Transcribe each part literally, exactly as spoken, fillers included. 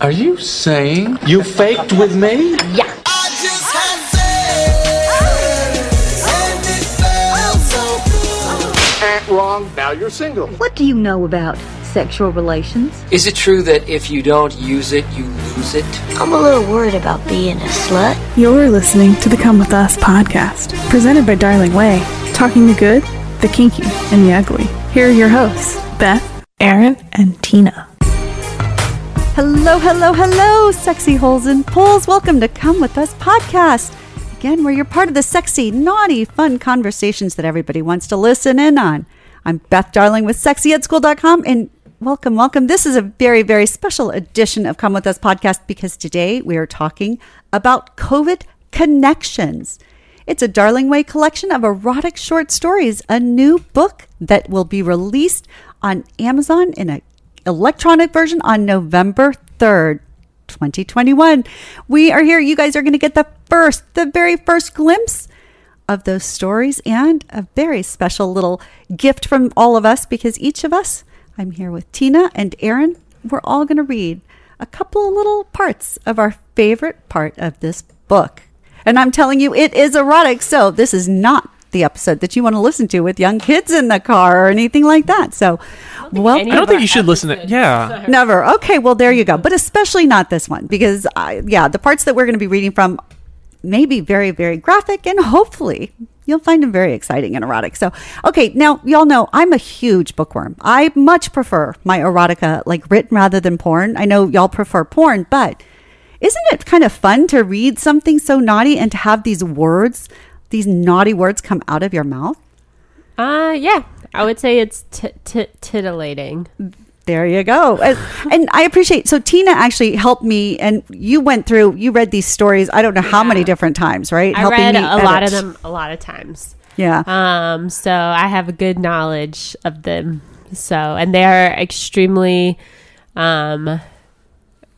Are you saying you faked with me? Yeah. I just had sex and it felt so good. Uh, wrong, now you're single. What do you know about sexual relations? Is it true that if you don't use it, you lose it? I'm a little worried about being a slut. You're listening to the Come With Us podcast, presented by Darling Way, talking the good, the kinky, and the ugly. Here are your hosts, Beth, Aaron, and Tina. Hello, hello, hello, sexy holes and poles. Welcome to Come With Us podcast. Again, where you're part of the sexy, naughty, fun conversations that everybody wants to listen in on. I'm Beth Darling with Sexy Ed School dot com, and welcome, welcome. This is a very, very special edition of Come With Us podcast because today we are talking about COVID Connections. It's a Darling Way collection of erotic short stories, a new book that will be released on Amazon in a electronic version on November third, twenty twenty-one. We are here. You guys are going to get the first, the very first glimpse of those stories and a very special little gift from all of us because each of us, I'm here with Tina and Aaron, we're all going to read a couple of little parts of our favorite part of this book. And I'm telling you, it is erotic. So this is not the episode that you want to listen to with young kids in the car or anything like that. So, well, I don't think, well, I don't think you should listen to, yeah. Never. Okay, well, there you go. But especially not this one because, I, yeah, the parts that we're going to be reading from may be very, very graphic and hopefully you'll find them very exciting and erotic. So, okay, now, y'all know I'm a huge bookworm. I much prefer my erotica, like, written rather than porn. I know y'all prefer porn, but isn't it kind of fun to read something so naughty and to have these words These naughty words come out of your mouth? Uh, yeah. I would say it's t- t- titillating. There you go. And, and I appreciate, so Tina actually helped me, and you went through, you read these stories, I don't know how yeah. many different times, right? I Helping read me a edit. lot of them a lot of times. Yeah. Um. So I have a good knowledge of them. So, and they are extremely um.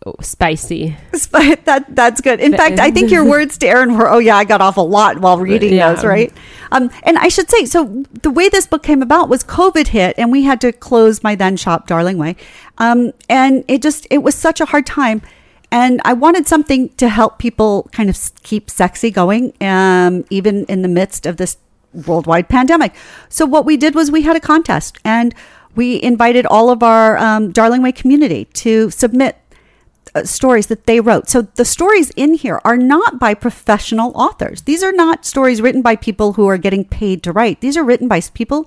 Oh, spicy. That that's good. In fact, I think your words to Aaron were, "Oh yeah, I got off a lot while reading yeah. those." Right. Um, and I should say, so the way this book came about was COVID hit, and we had to close my then shop, Darling Way, um, and it just it was such a hard time, and I wanted something to help people kind of keep sexy going, um, even in the midst of this worldwide pandemic. So what we did was we had a contest, and we invited all of our um, Darling Way community to submit stories that they wrote. So the stories in here are not by professional authors. These are not stories written by people who are getting paid to write. These are written by people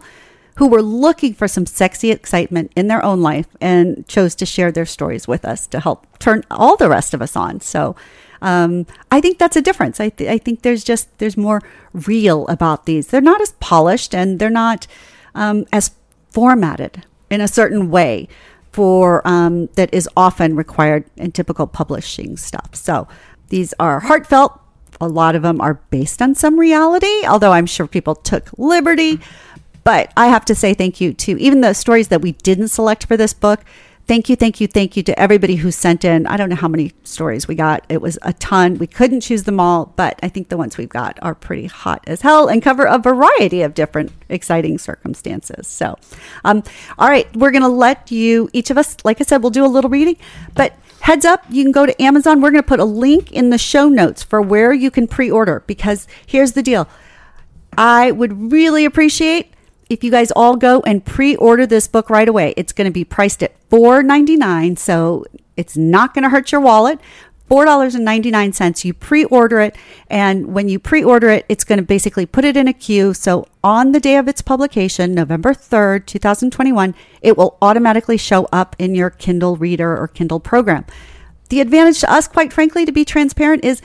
who were looking for some sexy excitement in their own life and chose to share their stories with us to help turn all the rest of us on. So um, I think that's a difference. I, th- I think there's just, there's more real about these. They're not as polished and they're not um, as formatted in a certain way for um, that is often required in typical publishing stuff. So these are heartfelt. A lot of them are based on some reality, although I'm sure people took liberty. But I have to say thank you to even the stories that we didn't select for this book. Thank you, thank you, thank you to everybody who sent in. I don't know how many stories we got. It was a ton. We couldn't choose them all, but I think the ones we've got are pretty hot as hell and cover a variety of different exciting circumstances. So, um, all right, we're going to let you, each of us, like I said, we'll do a little reading. But heads up, you can go to Amazon. We're going to put a link in the show notes for where you can pre-order because here's the deal. I would really appreciate if you guys all go and pre-order this book right away. It's going to be priced at four dollars and ninety-nine cents, so it's not going to hurt your wallet. four dollars and ninety-nine cents, you pre-order it, and when you pre-order it, it's going to basically put it in a queue. So on the day of its publication, November third, twenty twenty-one, it will automatically show up in your Kindle Reader or Kindle program. The advantage to us, quite frankly, to be transparent, is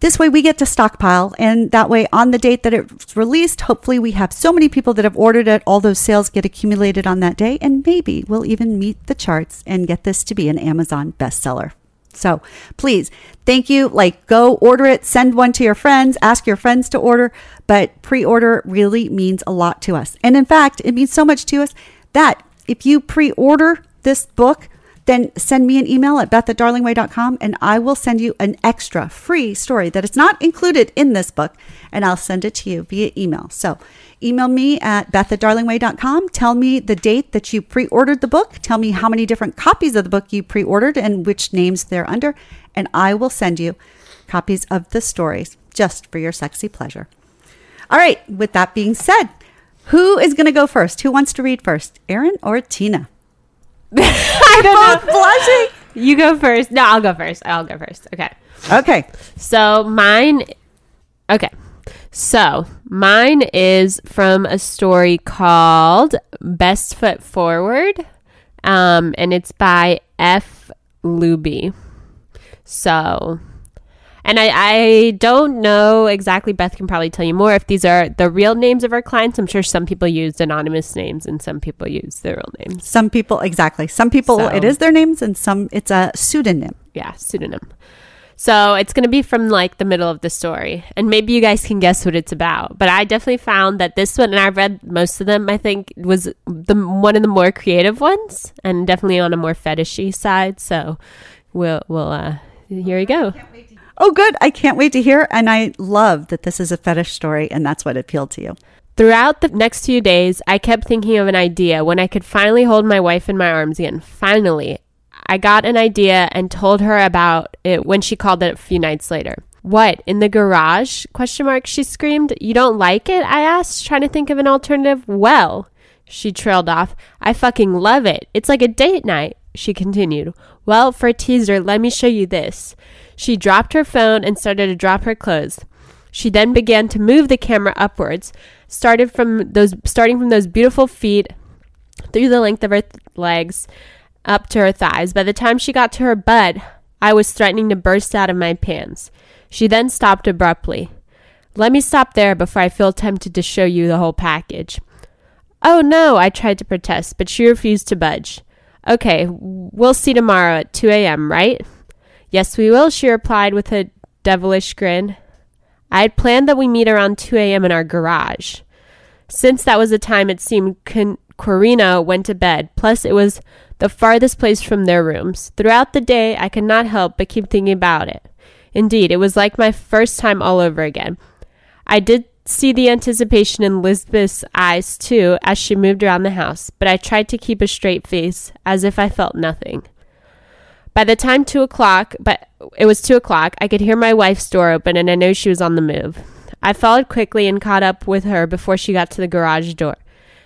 this way we get to stockpile, and that way on the date that it's released, hopefully we have so many people that have ordered it, all those sales get accumulated on that day, and maybe we'll even meet the charts and get this to be an Amazon bestseller. So please, thank you. Like, go order it, send one to your friends, ask your friends to order, but pre-order really means a lot to us. And in fact, it means so much to us that if you pre-order this book, then send me an email at beth at darling way dot com and I will send you an extra free story that is not included in this book, and I'll send it to you via email. So email me at beth at darling way dot com. Tell me the date that you pre-ordered the book. Tell me how many different copies of the book you pre-ordered and which names they're under, and I will send you copies of the stories just for your sexy pleasure. All right, with that being said, who is going to go first? Who wants to read first, Erin or Tina? I don't know. Blushing. You go first. No, I'll go first. I'll go first. Okay. Okay. So mine. Okay. So mine is from a story called Best Foot Forward, um, and it's by F. Luby. So. And I, I don't know exactly. Beth can probably tell you more if these are the real names of our clients. I'm sure some people use anonymous names and some people use their real names. Some people, exactly. Some people, so, it is their names, and some, it's a pseudonym. Yeah, pseudonym. So it's going to be from like the middle of the story. And maybe you guys can guess what it's about. But I definitely found that this one, and I read most of them, I think was the one of the more creative ones and definitely on a more fetishy side. So we'll, we'll uh, here we go. I can't wait to- Oh, good. I can't wait to hear. And I love that this is a fetish story and that's what appealed to you. Throughout the next few days, I kept thinking of an idea when I could finally hold my wife in my arms again. Finally, I got an idea and told her about it when she called it a few nights later. What? In the garage? Question mark. She screamed. You don't like it? I asked, trying to think of an alternative. Well, she trailed off. I fucking love it. It's like a date night. She continued. Well, for a teaser, let me show you this. She dropped her phone and started to drop her clothes. She then began to move the camera upwards, started from those, starting from those beautiful feet through the length of her th- legs up to her thighs. By the time she got to her butt, I was threatening to burst out of my pants. She then stopped abruptly. Let me stop there before I feel tempted to show you the whole package. Oh no, I tried to protest, but she refused to budge. Okay, we'll see tomorrow at two a.m., right? Yes, we will, she replied with a devilish grin. I had planned that we meet around two a.m. in our garage. Since that was the time it seemed Quirino went to bed, plus it was the farthest place from their rooms. Throughout the day, I could not help but keep thinking about it. Indeed, it was like my first time all over again. I did see the anticipation in Lisbeth's eyes, too, as she moved around the house, but I tried to keep a straight face, as if I felt nothing. By the time two o'clock, but it was two o'clock, I could hear my wife's door open and I knew she was on the move. I followed quickly and caught up with her before she got to the garage door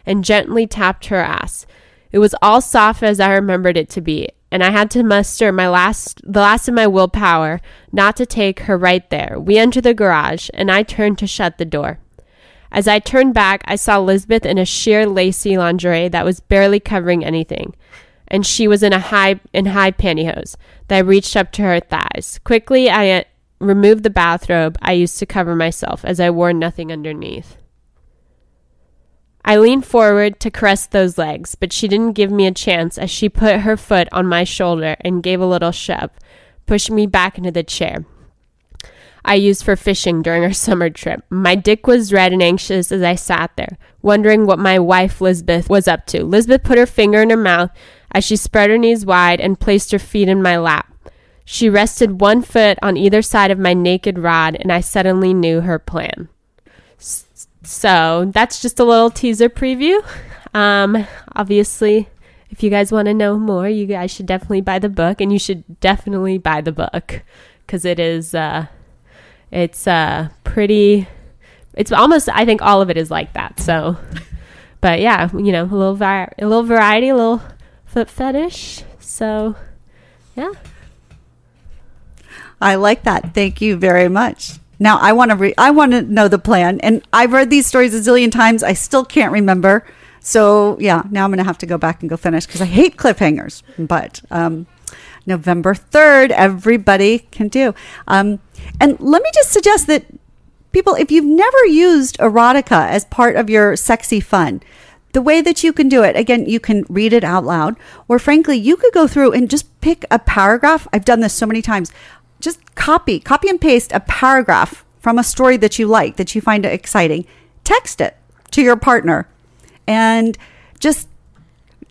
and gently tapped her ass. It was all soft as I remembered it to be, and I had to muster my last, the last of my willpower not to take her right there. We entered the garage and I turned to shut the door. As I turned back, I saw Lisbeth in a sheer lacy lingerie that was barely covering anything. And she was in a high in high pantyhose that reached up to her thighs. Quickly, I removed the bathrobe I used to cover myself as I wore nothing underneath. I leaned forward to caress those legs, but she didn't give me a chance as she put her foot on my shoulder and gave a little shove, pushing me back into the chair I used for fishing during our summer trip. My dick was red and anxious as I sat there, wondering what my wife, Lisbeth, was up to. Lisbeth put her finger in her mouth as she spread her knees wide and placed her feet in my lap. She rested one foot on either side of my naked rod, and I suddenly knew her plan. So that's just a little teaser preview. Um, obviously, if you guys want to know more, you guys should definitely buy the book, and you should definitely buy the book because it is... Uh, It's uh, pretty, it's almost, I think all of it is like that. So, but yeah, you know, a little, vi- a little variety, a little foot fetish. So, yeah. I like that. Thank you very much. Now I want to, re- I want to know the plan. And I've read these stories a zillion times. I still can't remember. So yeah, now I'm going to have to go back and go finish because I hate cliffhangers. But, um. November third, everybody can do. Um, and let me just suggest that people, if you've never used erotica as part of your sexy fun, the way that you can do it, again, you can read it out loud, or frankly, you could go through and just pick a paragraph. I've done this so many times. Just copy, copy and paste a paragraph from a story that you like, that you find exciting. Text it to your partner and just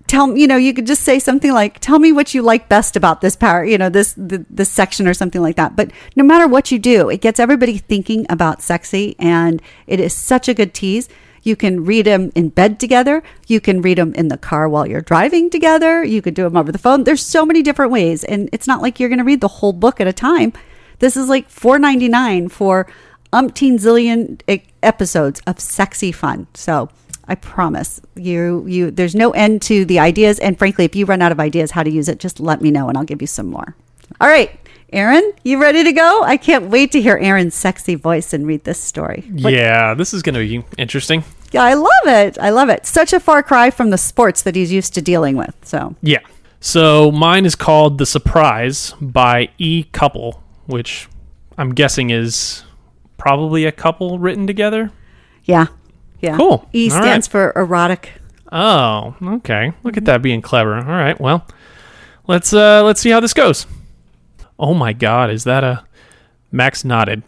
tell, you know, you could just say something like, tell me what you like best about this power, you know, this, the, this section or something like that. But no matter what you do, it gets everybody thinking about sexy, and it is such a good tease. You can read them in bed together. You can read them in the car while you're driving together. You could do them over the phone. There's so many different ways. And it's not like you're going to read the whole book at a time. This is like four ninety-nine for umpteen zillion episodes of sexy fun. So I promise you, you, there's no end to the ideas. And frankly, if you run out of ideas how to use it, just let me know and I'll give you some more. All right, Aaron, you ready to go? I can't wait to hear Aaron's sexy voice and read this story. What? Yeah, this is going to be interesting. Yeah, I love it. I love it. Such a far cry from the sports that he's used to dealing with. So yeah. So mine is called The Surprise by E-Couple, which I'm guessing is probably a couple written together. Yeah. Yeah. Cool. E All stands right. for erotic. Oh, okay. Look mm-hmm. at that being clever. All right. Well, let's uh, let's see how this goes. Oh my God, is that a... Max nodded.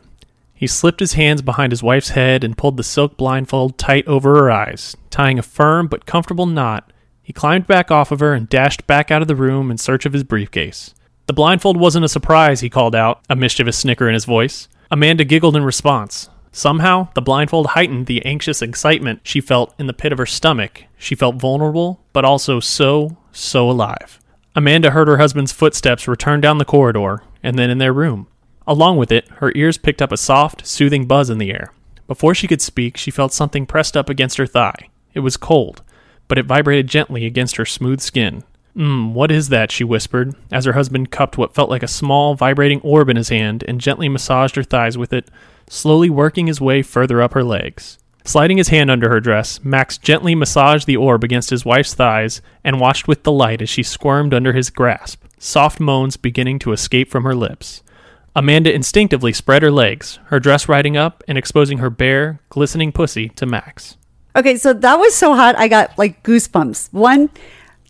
He slipped his hands behind his wife's head and pulled the silk blindfold tight over her eyes, tying a firm but comfortable knot. He climbed back off of her and dashed back out of the room in search of his briefcase. The blindfold wasn't a surprise, he called out, a mischievous snicker in his voice. Amanda giggled in response. Somehow, the blindfold heightened the anxious excitement she felt in the pit of her stomach. She felt vulnerable, but also so, so alive. Amanda heard her husband's footsteps return down the corridor, and then in their room. Along with it, her ears picked up a soft, soothing buzz in the air. Before she could speak, she felt something pressed up against her thigh. It was cold, but it vibrated gently against her smooth skin. Mmm, what is that? She whispered, as her husband cupped what felt like a small, vibrating orb in his hand and gently massaged her thighs with it, slowly working his way further up her legs. Sliding his hand under her dress, Max gently massaged the orb against his wife's thighs and watched with delight as she squirmed under his grasp, soft moans beginning to escape from her lips. Amanda instinctively spread her legs, her dress riding up and exposing her bare, glistening pussy to Max. Okay, so that was so hot, I got like goosebumps. One,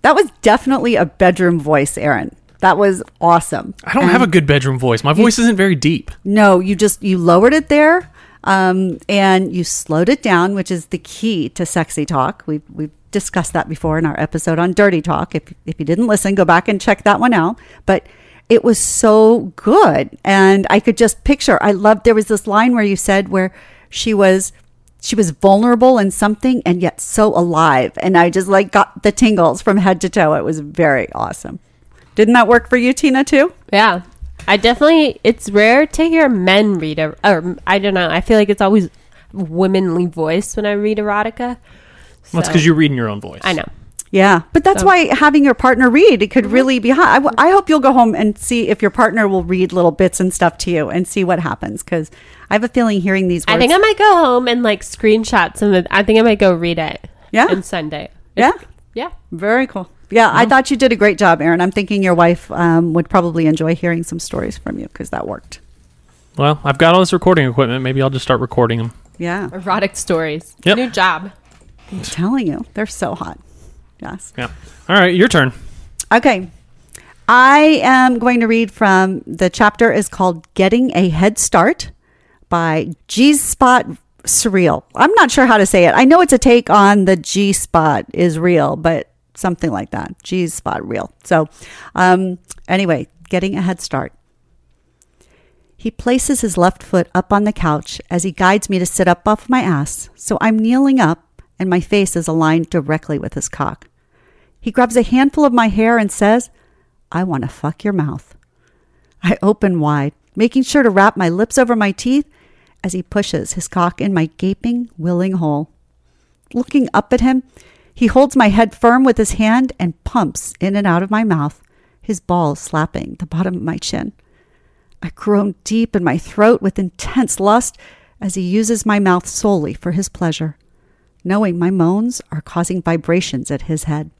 that was definitely a bedroom voice, Aaron. That was awesome. I don't and have a good bedroom voice. My you, voice isn't very deep. No, you just, you lowered it there. Um, and you slowed it down, which is the key to sexy talk. We've, we've discussed that before in our episode on dirty talk. If, if you didn't listen, go back and check that one out. But it was so good. And I could just picture, I loved, there was this line where you said where she was, she was vulnerable in something and yet so alive. And I just like got the tingles from head to toe. It was very awesome. Didn't that work for you, Tina, too? Yeah. I definitely, it's rare to hear men read, or, or I don't know, I feel like it's always womanly voice when I read erotica. So. Well, it's because you're reading your own voice. I know. Yeah, but that's so. Why having your partner read, it could mm-hmm. really be hot. I, w- I hope you'll go home and see if your partner will read little bits and stuff to you and see what happens, because I have a feeling hearing these words. I think I might go home and like screenshot some of, I think I might go read it. Yeah. And send it. Yeah. Yeah. Very cool. Yeah, I thought you did a great job, Aaron. I'm thinking your wife um, would probably enjoy hearing some stories from you because that worked. Well, I've got all this recording equipment. Maybe I'll just start recording them. Yeah. Erotic stories. Yep. New job. I'm telling you, they're so hot. Yes. Yeah. All right, your turn. Okay. I am going to read from, the chapter is called Getting a Head Start by G-Spot Surreal. I'm not sure how to say it. I know it's a take on the G-Spot is real, but... something like that. G-Spot real. So um, anyway, getting a head start. He places his left foot up on the couch as he guides me to sit up off my ass. So I'm kneeling up and my face is aligned directly with his cock. He grabs a handful of my hair and says, I want to fuck your mouth. I open wide, making sure to wrap my lips over my teeth as he pushes his cock in my gaping, willing hole. Looking up at him, he holds my head firm with his hand and pumps in and out of my mouth, his balls slapping the bottom of my chin. I groan deep in my throat with intense lust as he uses my mouth solely for his pleasure, knowing my moans are causing vibrations at his head.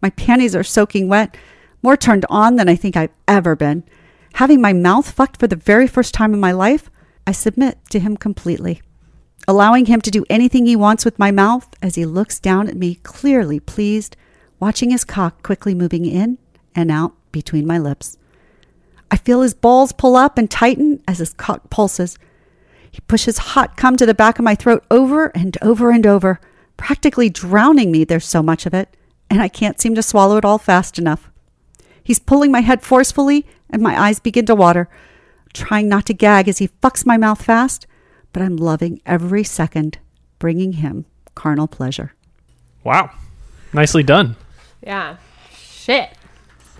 My panties are soaking wet, more turned on than I think I've ever been. Having my mouth fucked for the very first time in my life, I submit to him completely, allowing him to do anything he wants with my mouth as he looks down at me, clearly pleased, watching his cock quickly moving in and out between my lips. I feel his balls pull up and tighten as his cock pulses. He pushes hot cum to the back of my throat over and over and over, practically drowning me, there's so much of it, and I can't seem to swallow it all fast enough. He's pulling my head forcefully, and my eyes begin to water, trying not to gag as he fucks my mouth fast, but I'm loving every second, bringing him carnal pleasure. Wow. Nicely done. Yeah. Shit.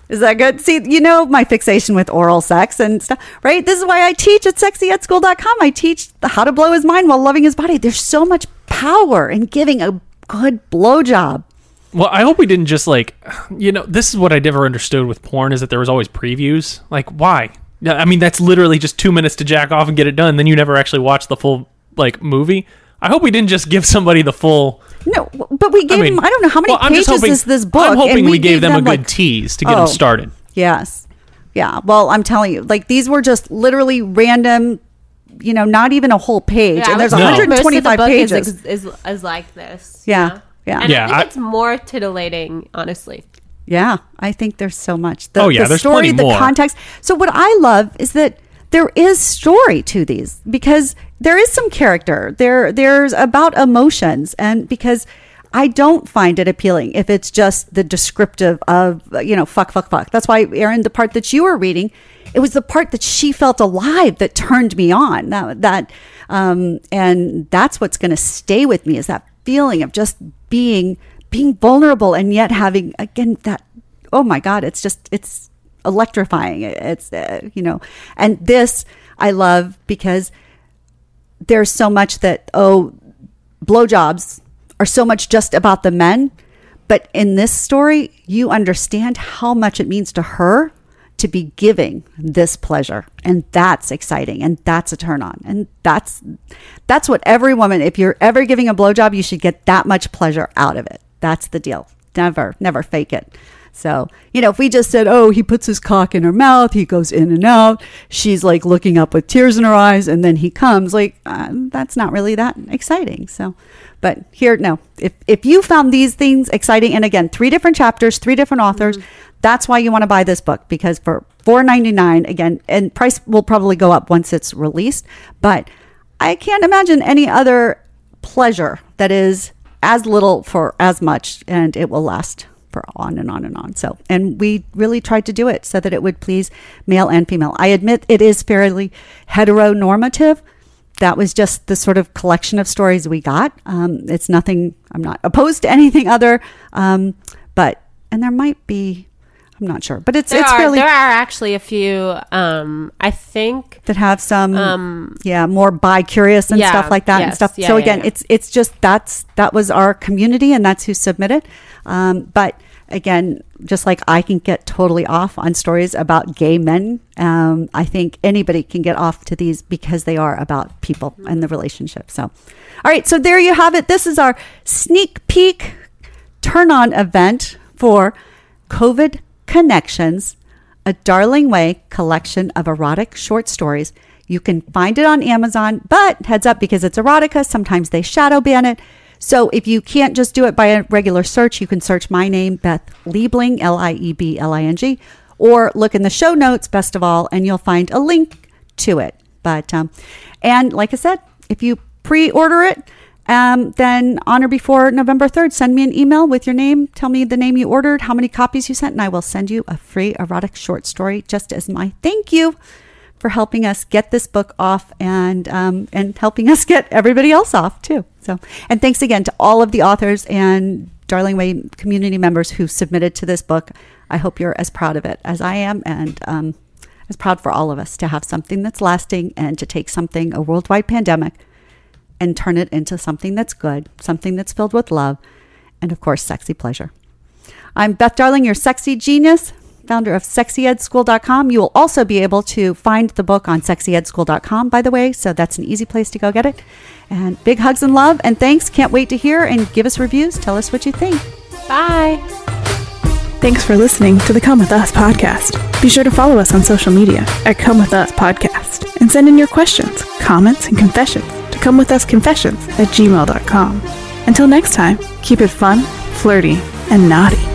Is that good? See, you know my fixation with oral sex and stuff, right? This is why I teach at sexy ed school dot com. I teach how to blow his mind while loving his body. There's so much power in giving a good blowjob. Well, I hope we didn't just like, you know, this is what I never understood with porn is that there was always previews. Like, why? I mean, that's literally just two minutes to jack off and get it done. Then you never actually watch the full, like, movie. I hope we didn't just give somebody the full... No, but we gave I mean, them, I don't know how many well, pages hoping, is this book. I'm hoping and we, we gave, gave them, them a like, good tease to get oh, them started. Yes. Yeah. Well, I'm telling you, like, these were just literally random, you know, not even a whole page. Yeah, and there's no. one hundred twenty-five the pages. Is, is, is like this. Yeah. You know? Yeah. And yeah, I think I, it's more titillating, honestly. Yeah. I think there's so much. The, oh, yeah. The there's story, the more. Context. So, what I love is that there is story to these because there is some character. There, There's about emotions. And because I don't find it appealing if it's just the descriptive of, you know, fuck, fuck, fuck. That's why, Erin, the part that you were reading, it was the part that she felt alive that turned me on. That, that um, and that's what's going to stay with me is that feeling of just being being vulnerable and yet having, again, that, oh my God, it's just, it's electrifying. It's, uh, you know, and this I love because there's so much that, oh, blowjobs are so much just about the men. But in this story, you understand how much it means to her to be giving this pleasure. And that's exciting. And that's a turn on. And that's that's what every woman, if you're ever giving a blowjob, you should get that much pleasure out of it. That's the deal. Never, never fake it. So, you know, if we just said, oh, he puts his cock in her mouth, he goes in and out, she's like looking up with tears in her eyes, and then he comes, like, uh, that's not really that exciting. So, but here, no, if, if you found these things exciting, and again, three different chapters, three different authors, mm-hmm. That's why you want to buy this book, because for four ninety-nine, again, and price will probably go up once it's released, but I can't imagine any other pleasure that is as little for as much, and it will last for on and on and on. So, and we really tried to do it so that it would please male and female. I admit it is fairly heteronormative. That was just the sort of collection of stories we got. Um, it's nothing, I'm not opposed to anything other, um, but, and there might be... I'm not sure, but it's there it's are, fairly. There are actually a few. Um, I think that have some, um, yeah, more bi-curious and yeah, stuff like that yes, and stuff. Yeah, so yeah, again, yeah. it's it's just that's that was our community and that's who submitted. Um, but again, just like I can get totally off on stories about gay men, um, I think anybody can get off to these because they are about people mm-hmm. and the relationship. So, all right, so there you have it. This is our sneak peek turn-on event for COVID Connections, a Darling Way collection of erotic short stories. You can find it on Amazon, but heads up because it's erotica. Sometimes they shadow ban it. So if you can't just do it by a regular search, you can search my name, Beth Liebling, L I E B L I N G, or look in the show notes, best of all, and you'll find a link to it. But, um, and like I said, if you pre-order it, Um, then on or before November third, send me an email with your name. Tell me the name you ordered, how many copies you sent, and I will send you a free erotic short story just as my thank you for helping us get this book off and um, and helping us get everybody else off too. So, and thanks again to all of the authors and Darling Way community members who submitted to this book. I hope you're as proud of it as I am and um, as proud for all of us to have something that's lasting and to take something, a worldwide pandemic, and turn it into something that's good, something that's filled with love, and of course, sexy pleasure. I'm Beth Darling, your sexy genius, founder of sexy ed school dot com. You will also be able to find the book on sexy ed school dot com, by the way, so that's an easy place to go get it. And big hugs and love, and thanks. Can't wait to hear, and give us reviews. Tell us what you think. Bye. Thanks for listening to the Come With Us podcast. Be sure to follow us on social media at Come With Us Podcast, and send in your questions, comments, and confessions. Come With Us Confessions at gmail dot com. Until next time, keep it fun, flirty, and naughty.